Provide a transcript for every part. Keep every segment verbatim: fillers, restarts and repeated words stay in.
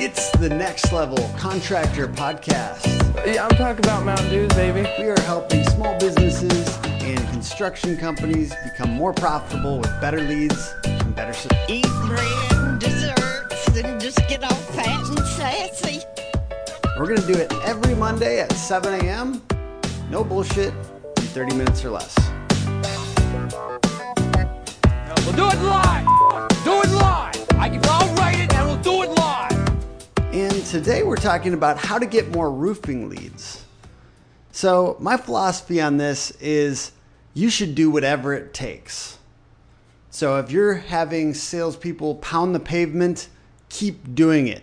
It's the Next Level Contractor Podcast. Yeah, I'm talking about Mountain Dews, baby. We are helping small businesses and construction companies become more profitable with better leads and better... Su- Eat bread and desserts and just get all fat and sassy. We're going to do it every Monday at seven a.m. No bullshit, in thirty minutes or less. We'll do it live. Do it live. I can, I'll write it and we'll do it live. And today we're talking about how to get more roofing leads. So my philosophy on this is you should do whatever it takes. So if you're having salespeople pound the pavement, keep doing it.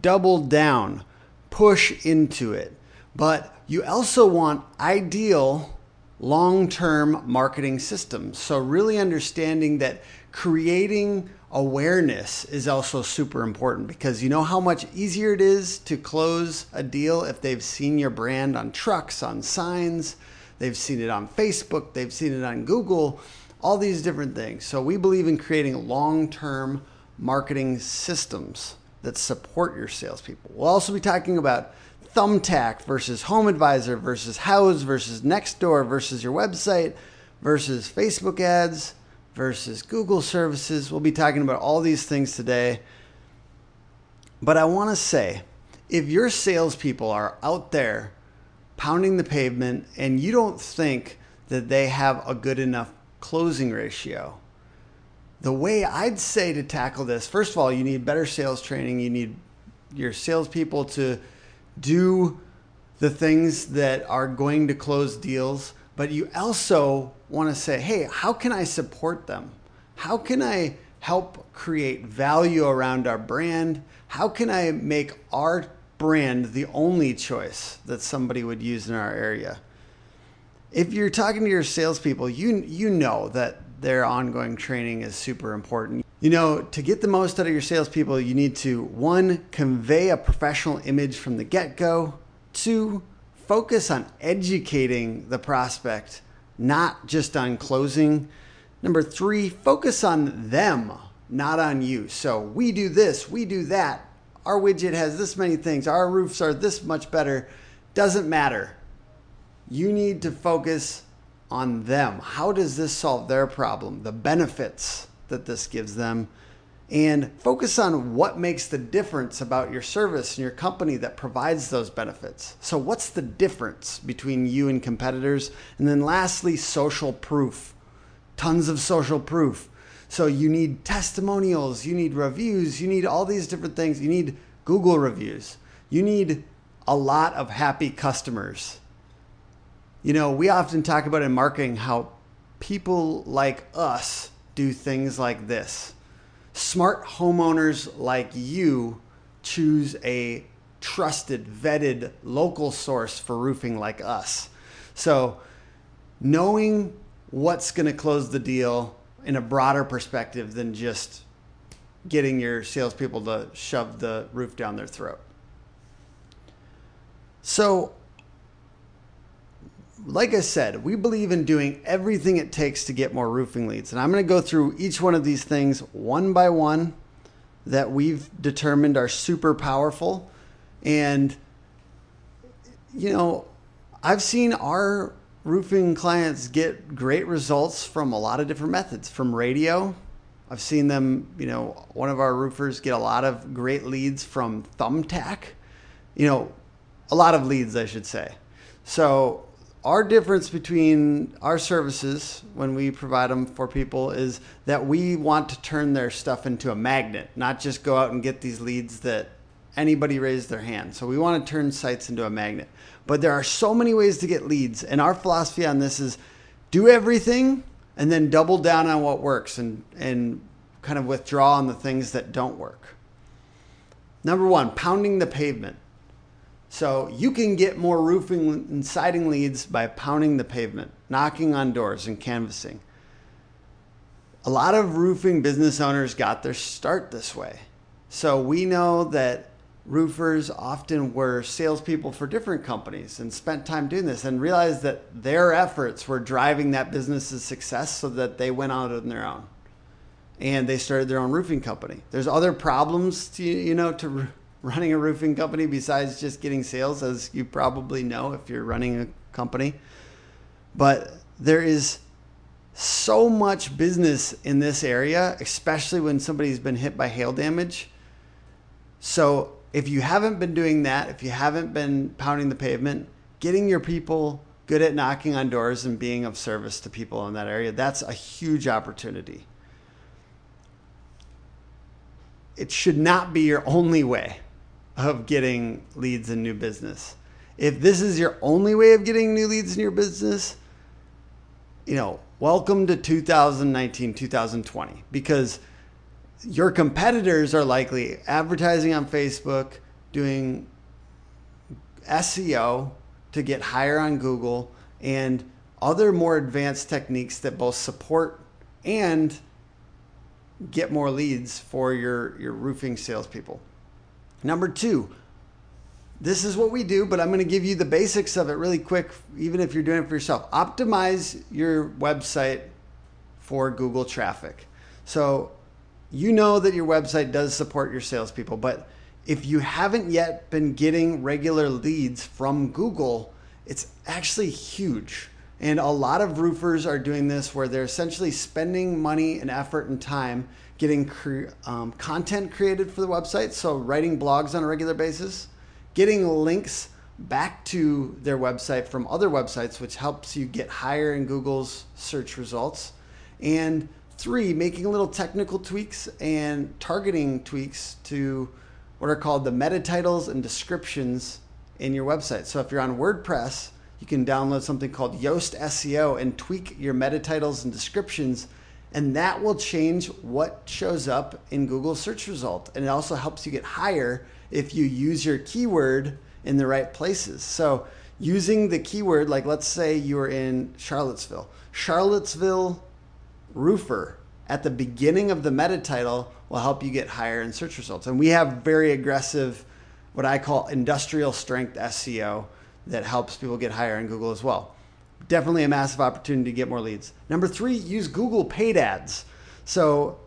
Double down. Push into it. But you also want ideal long-term marketing systems. So really understanding that creating awareness is also super important, because you know how much easier it is to close a deal if they've seen your brand on trucks, on signs, they've seen it on Facebook, they've seen it on Google, all these different things. So we believe in creating long-term marketing systems that support your salespeople. We'll also be talking about Thumbtack versus HomeAdvisor versus Houzz versus Nextdoor versus your website versus Facebook ads versus Google services. We'll be talking about all these things today. But I want to say, if your salespeople are out there pounding the pavement and you don't think that they have a good enough closing ratio, the way I'd say to tackle this, first of all, you need better sales training. You need your salespeople to do the things that are going to close deals, but you also want to say, hey, how can I support them? How can I help create value around our brand? How can I make our brand the only choice that somebody would use in our area? If you're talking to your salespeople, you, you know that their ongoing training is super important. You know, to get the most out of your salespeople, you need to, one, convey a professional image from the get-go. Two, focus on educating the prospect, not just on closing. Number three, focus on them, not on you. So we do this, we do that. Our widget has this many things. Our roofs are this much better. Doesn't matter. You need to focus on them. How does this solve their problem? The benefits that this gives them, and focus on what makes the difference about your service and your company that provides those benefits. So what's the difference between you and competitors? And then lastly, social proof, tons of social proof. So you need testimonials, you need reviews, you need all these different things. You need Google reviews. You need a lot of happy customers. You know, we often talk about in marketing how people like us do things like this. Smart homeowners like you choose a trusted, vetted, local source for roofing like us. So knowing what's going to close the deal in a broader perspective than just getting your salespeople to shove the roof down their throat. So like I said, we believe in doing everything it takes to get more roofing leads. And I'm going to go through each one of these things one by one that we've determined are super powerful. And, you know, I've seen our roofing clients get great results from a lot of different methods. From radio, I've seen them, you know, one of our roofers get a lot of great leads from Thumbtack. You know, a lot of leads, I should say. So our difference between our services when we provide them for people is that we want to turn their stuff into a magnet, not just go out and get these leads that anybody raised their hand. So we want to turn sites into a magnet. But there are so many ways to get leads, and our philosophy on this is do everything and then double down on what works and, and kind of withdraw on the things that don't work. Number one, pounding the pavement. So you can get more roofing and siding leads by pounding the pavement, knocking on doors, and canvassing. A lot of roofing business owners got their start this way. So we know that roofers often were salespeople for different companies and spent time doing this and realized that their efforts were driving that business's success, so that they went out on their own and they started their own roofing company. There's other problems to, you know, to running a roofing company besides just getting sales, as you probably know if you're running a company. But there is so much business in this area, especially when somebody's been hit by hail damage. So if you haven't been doing that, if you haven't been pounding the pavement, getting your people good at knocking on doors and being of service to people in that area, that's a huge opportunity. It should not be your only way of getting leads and new business. If this is your only way of getting new leads in your business, you know, welcome to two thousand nineteen, two thousand twenty, because your competitors are likely advertising on Facebook, doing S E O to get higher on Google, and other more advanced techniques that both support and get more leads for your, your roofing salespeople. Number two, this is what we do, but I'm going to give you the basics of it really quick, even if you're doing it for yourself. Optimize your website for Google traffic. So you know that your website does support your salespeople, but if you haven't yet been getting regular leads from Google, it's actually huge. And a lot of roofers are doing this, where they're essentially spending money and effort and time getting cre- um, content created for the website. So writing blogs on a regular basis, getting links back to their website from other websites, which helps you get higher in Google's search results. And three, making little technical tweaks and targeting tweaks to what are called the meta titles and descriptions in your website. So if you're on WordPress, you can download something called Yoast S E O and tweak your meta titles and descriptions, and that will change what shows up in Google search result. And it also helps you get higher if you use your keyword in the right places. So using the keyword, like let's say you're in Charlottesville, Charlottesville roofer, at the beginning of the meta title will help you get higher in search results. And we have very aggressive, what I call industrial strength S E O, that helps people get higher in Google as well. Definitely a massive opportunity to get more leads. Number three, use Google paid ads. So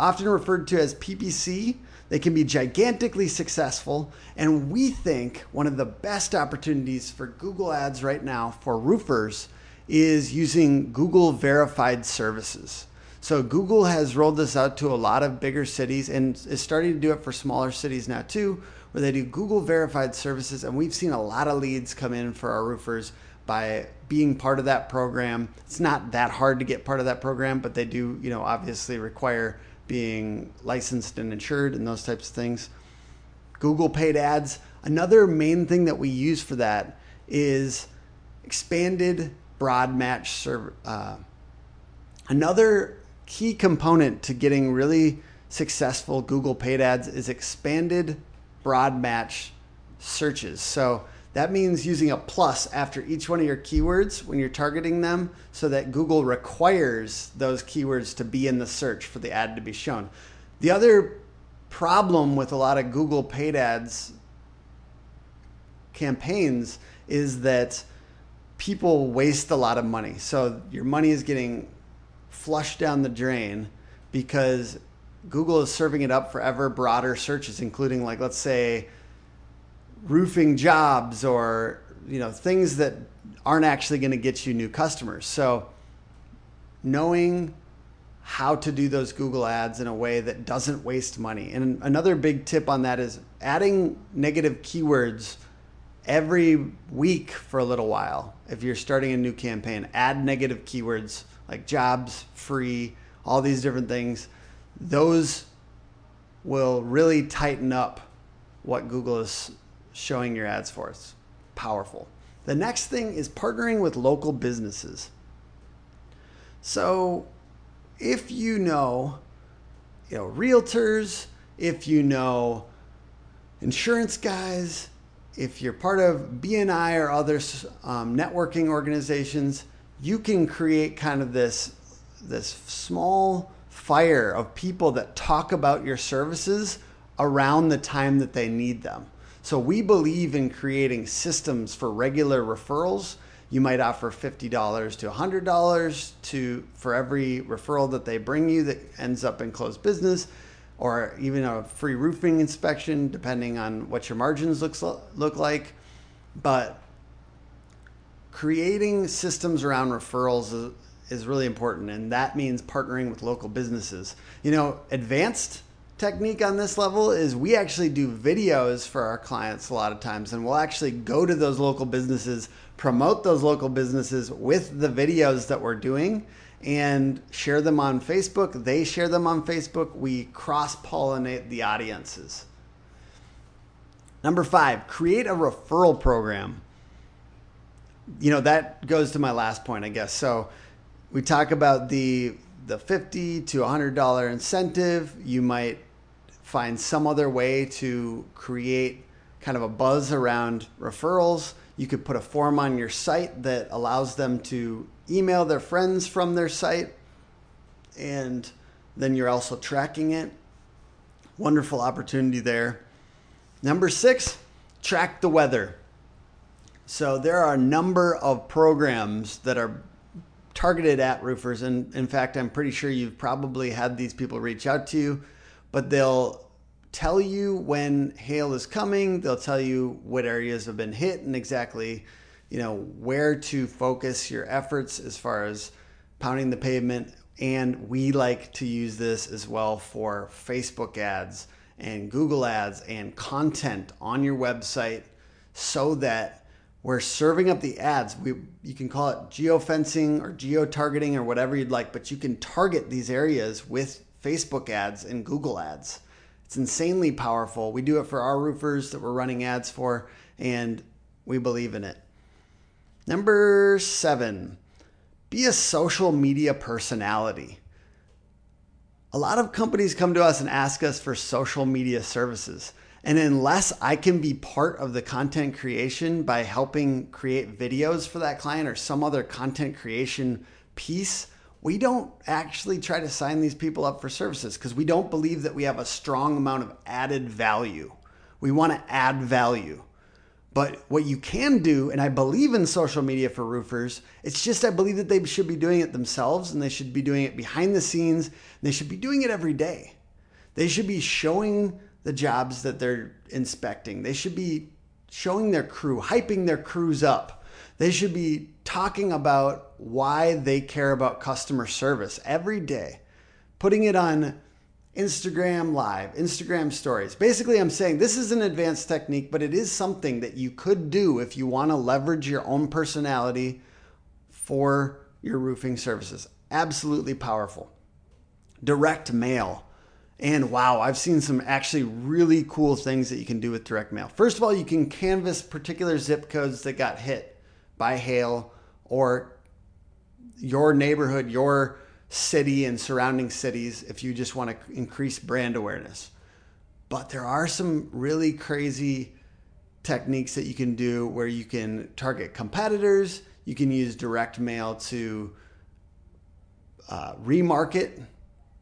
often referred to as P P C, they can be gigantically successful. And we think one of the best opportunities for Google ads right now for roofers is using Google verified services. So Google has rolled this out to a lot of bigger cities and is starting to do it for smaller cities now too, where they do Google verified services. And we've seen a lot of leads come in for our roofers by being part of that program. It's not that hard to get part of that program, but they do, you know, obviously require being licensed and insured and those types of things. Google paid ads. Another main thing that we use for that is expanded broad match serv- uh, another key component to getting really successful Google paid ads is expanded broad match searches. So that means using a plus after each one of your keywords when you're targeting them, so that Google requires those keywords to be in the search for the ad to be shown. The other problem with a lot of Google paid ads campaigns is that people waste a lot of money. So your money is getting flush down the drain because Google is serving it up for ever broader searches, including, like, let's say roofing jobs, or, you know, things that aren't actually going to get you new customers. So knowing how to do those Google ads in a way that doesn't waste money. And another big tip on that is adding negative keywords every week for a little while. If you're starting a new campaign, add negative keywords like jobs, free, all these different things. Those will really tighten up what Google is showing your ads for. It's powerful. The next thing is partnering with local businesses. So if you know, you know, realtors, if you know insurance guys, if you're part of B N I or other um, networking organizations, you can create kind of this, this small fire of people that talk about your services around the time that they need them. So we believe in creating systems for regular referrals. You might offer fifty dollars to one hundred dollars to, for every referral that they bring you that ends up in closed business. or even a free roofing inspection, depending on what your margins looks look like. But creating systems around referrals is, is really important, and that means partnering with local businesses. You know, advanced technique on this level is we actually do videos for our clients a lot of times, and we'll actually go to those local businesses, promote those local businesses with the videos that we're doing, and share them on Facebook. They share them on Facebook. We cross-pollinate the audiences. Number five, create a referral program. You know, that goes to my last point, I guess. So we talk about the the fifty to one hundred dollars incentive. You might find some other way to create kind of a buzz around referrals. You could put a form on your site that allows them to email their friends from their site, and then you're also tracking it. Wonderful opportunity there. Number six, track the weather. So there are a number of programs that are targeted at roofers, and in fact, I'm pretty sure you've probably had these people reach out to you, but they'll tell you when hail is coming. They'll tell you what areas have been hit and exactly, you know, where to focus your efforts as far as pounding the pavement. And we like to use this as well for Facebook ads and Google ads and content on your website, so that we're serving up the ads. We, you can call it geofencing or geo-targeting or whatever you'd like, but you can target these areas with Facebook ads and Google ads. It's insanely powerful. We do it for our roofers that we're running ads for, and we believe in it. Number seven, be a social media personality. A lot of companies come to us and ask us for social media services. And unless I can be part of the content creation by helping create videos for that client or some other content creation piece, we don't actually try to sign these people up for services, because we don't believe that we have a strong amount of added value. We want to add value. But what you can do, and I believe in social media for roofers, it's just I believe that they should be doing it themselves, and they should be doing it behind the scenes. They should be doing it every day. They should be showing the jobs that they're inspecting. They should be showing their crew, hyping their crews up. They should be talking about why they care about customer service every day, putting it on Instagram Live, Instagram Stories. Basically, I'm saying this is an advanced technique, but it is something that you could do if you want to leverage your own personality for your roofing services. Absolutely powerful. Direct mail. And wow, I've seen some actually really cool things that you can do with direct mail. First of all, you can canvas particular zip codes that got hit by hail, or your neighborhood, your city and surrounding cities, if you just want to increase brand awareness. But there are some really crazy techniques that you can do where you can target competitors. You can use direct mail to uh, remarket,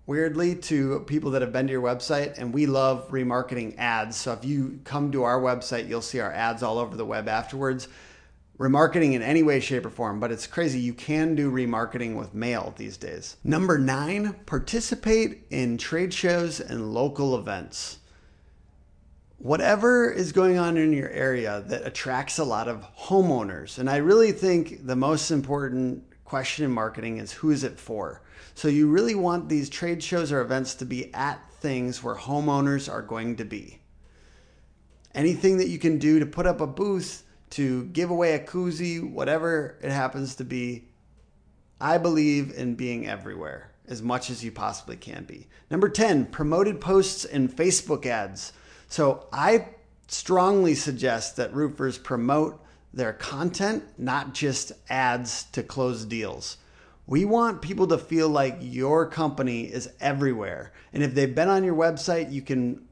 weirdly, to people that have been to your website. And we love remarketing ads. So if you come to our website, you'll see our ads all over the web afterwards. Remarketing in any way, shape, or form. But it's crazy. You can do remarketing with mail these days. Number nine, participate in trade shows and local events. Whatever is going on in your area that attracts a lot of homeowners. And I really think the most important question in marketing is, who is it for? So you really want these trade shows or events to be at things where homeowners are going to be. Anything that you can do to put up a booth, to give away a koozie, whatever it happens to be, I believe in being everywhere as much as you possibly can be. Number ten, promoted posts and Facebook ads. So I strongly suggest that roofers promote their content, not just ads to close deals. We want people to feel like your company is everywhere. And if they've been on your website, you can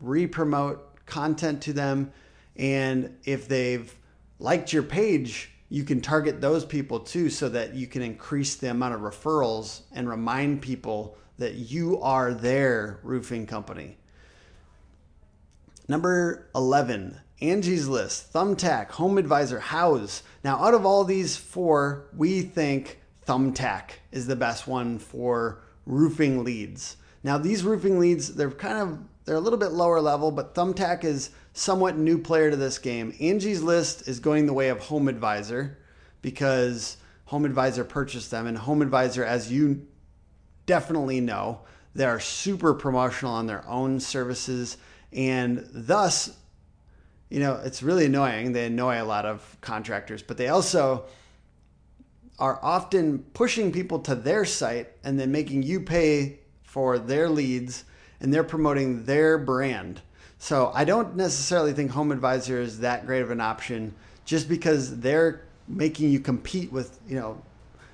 re-promote content to them. And if they've liked your page, you can target those people too, so that you can increase the amount of referrals and remind people that you are their roofing company. Number eleven, Angie's List, Thumbtack, HomeAdvisor, Houzz. Now, out of all these four, we think Thumbtack is the best one for roofing leads. Now these roofing leads, they're kind of, they're a little bit lower level, but Thumbtack is somewhat new player to this game. Angie's List is going the way of HomeAdvisor because HomeAdvisor purchased them, and HomeAdvisor, as you definitely know, they are super promotional on their own services, and thus, you know, it's really annoying. They annoy a lot of contractors, but they also are often pushing people to their site and then making you pay for their leads, and they're promoting their brand. So I don't necessarily think HomeAdvisor is that great of an option just because they're making you compete with, you know,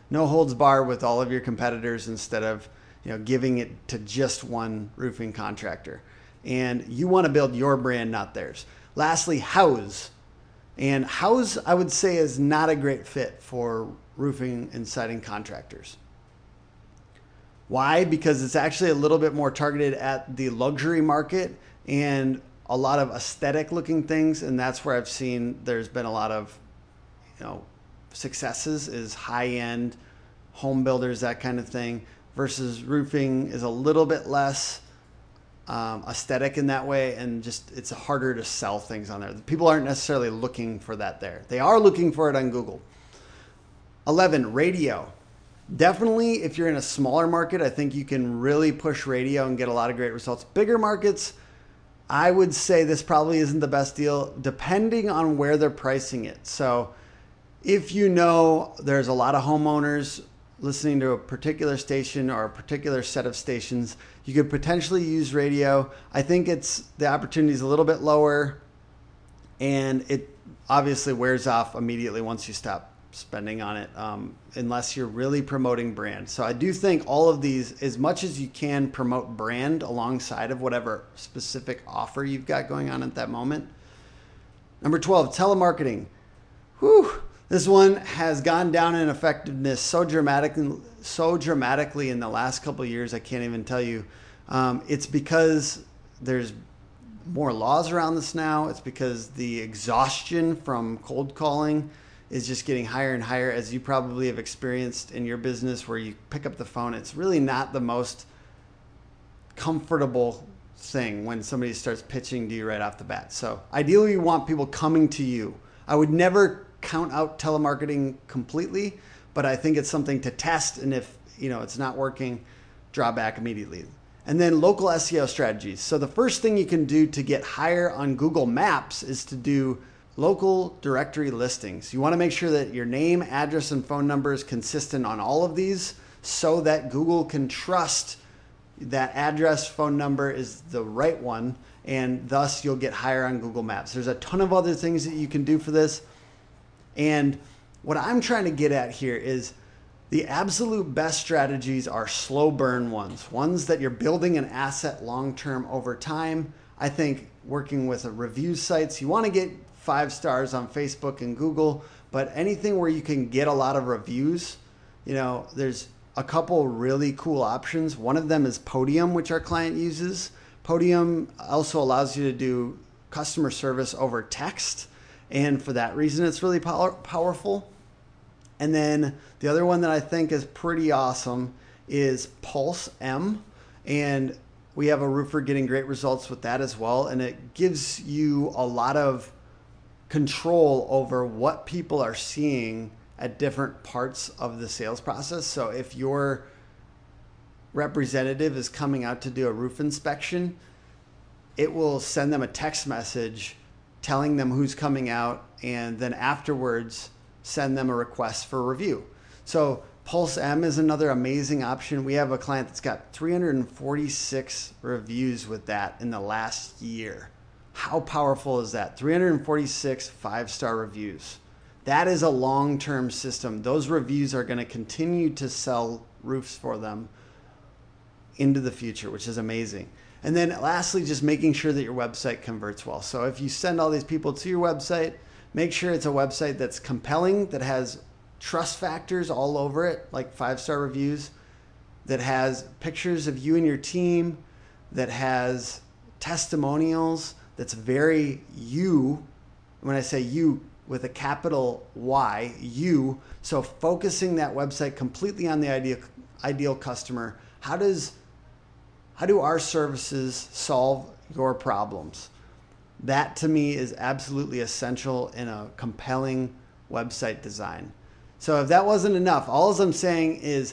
no holds barred with all of your competitors instead of, you know, giving it to just one roofing contractor. And you want to build your brand, not theirs. Lastly, Houzz. And Houzz, I would say, is not a great fit for roofing and siding contractors. Why? Because it's actually a little bit more targeted at the luxury market and a lot of aesthetic looking things. And that's where I've seen there's been a lot of, you know, successes, is high end home builders, that kind of thing, versus roofing is a little bit less um, aesthetic in that way. And just, it's harder to sell things on there. People aren't necessarily looking for that there. They are looking for it on Google. eleven, radio. Definitely, if you're in a smaller market, I think you can really push radio and get a lot of great results. Bigger markets, I would say this probably isn't the best deal depending on where they're pricing it. So if you know there's a lot of homeowners listening to a particular station or a particular set of stations, you could potentially use radio. I think it's the opportunity is a little bit lower, and it obviously wears off immediately once you stop spending on it, um, unless you're really promoting brand. So I do think all of these, as much as you can promote brand alongside of whatever specific offer you've got going on at that moment. Number twelve, telemarketing. Whew, this one has gone down in effectiveness so dramatically, so dramatically in the last couple of years, I can't even tell you. Um, it's because there's more laws around this now. It's because the exhaustion from cold calling is just getting higher and higher, as you probably have experienced in your business where you pick up the phone. It's really not the most comfortable thing when somebody starts pitching to you right off the bat. So ideally you want people coming to you. I would never count out telemarketing completely, but I think it's something to test. And if, you know, it's not working, draw back immediately. And then local S E O strategies. So the first thing you can do to get higher on Google Maps is to do local directory listings. You want to make sure that your name, address, and phone number is consistent on all of these so that Google can trust that address, phone number is the right one, and thus you'll get higher on Google Maps. There's a ton of other things that you can do for this. And what I'm trying to get at here is the absolute best strategies are slow burn ones, ones that you're building an asset long-term over time. I think working with a review sites, you want to get five stars on Facebook and Google, but anything where you can get a lot of reviews, you know, there's a couple really cool options. One of them is Podium, which our client uses. Podium also allows you to do customer service over text, and for that reason, it's really power- powerful. And then the other one that I think is pretty awesome is Pulse M, and we have a roofer getting great results with that as well, and it gives you a lot of control over what people are seeing at different parts of the sales process. So if your representative is coming out to do a roof inspection, it will send them a text message telling them who's coming out, and then afterwards send them a request for review. So Pulse M is another amazing option. We have a client that's got three hundred forty-six reviews with that in the last year. How powerful is that? three hundred forty-six five-star reviews. That is a long-term system. Those reviews are going to continue to sell roofs for them into the future, which is amazing. And then lastly, just making sure that your website converts well. So if you send all these people to your website, make sure it's a website that's compelling, that has trust factors all over it, like five-star reviews, that has pictures of you and your team, that has testimonials, that's very you. When I say you with a capital Y, you. So focusing that website completely on the ideal, ideal customer. How does, How do our services solve your problems? That to me is absolutely essential in a compelling website design. So if that wasn't enough, all I'm saying is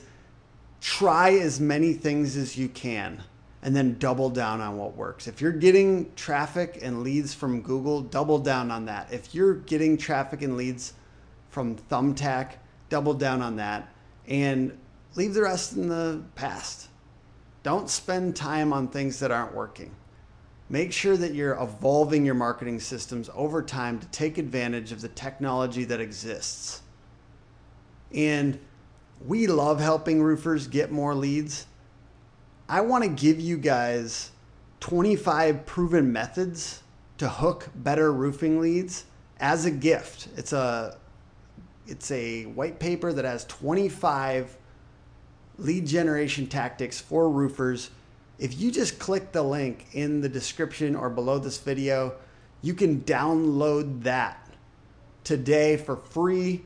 try as many things as you can and then double down on what works. If you're getting traffic and leads from Google, double down on that. If you're getting traffic and leads from Thumbtack, double down on that and leave the rest in the past. Don't spend time on things that aren't working. Make sure that you're evolving your marketing systems over time to take advantage of the technology that exists. And we love helping roofers get more leads. I want to give you guys twenty-five proven methods to hook better roofing leads as a gift. It's a, it's a white paper that has twenty-five lead generation tactics for roofers. If you just click the link in the description or below this video, you can download that today for free.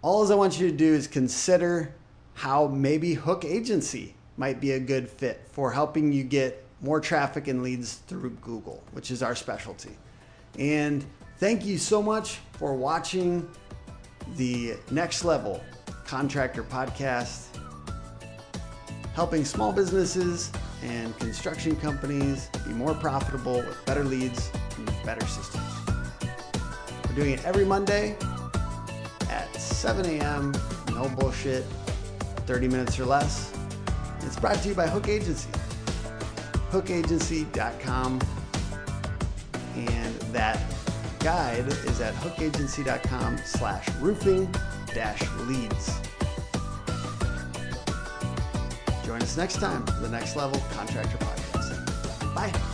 All I want you to do is consider how maybe Hook Agency might be a good fit for helping you get more traffic and leads through Google, which is our specialty. And thank you so much for watching the Next Level Contractor Podcast, helping small businesses and construction companies be more profitable with better leads and better systems. We're doing it every Monday at seven a.m., no bullshit, thirty minutes or less. It's brought to you by Hook Agency, hook agency dot com. And that guide is at hookagency.com slash roofing dash leads. Join us next time for the Next Level Contractor Podcast. Bye.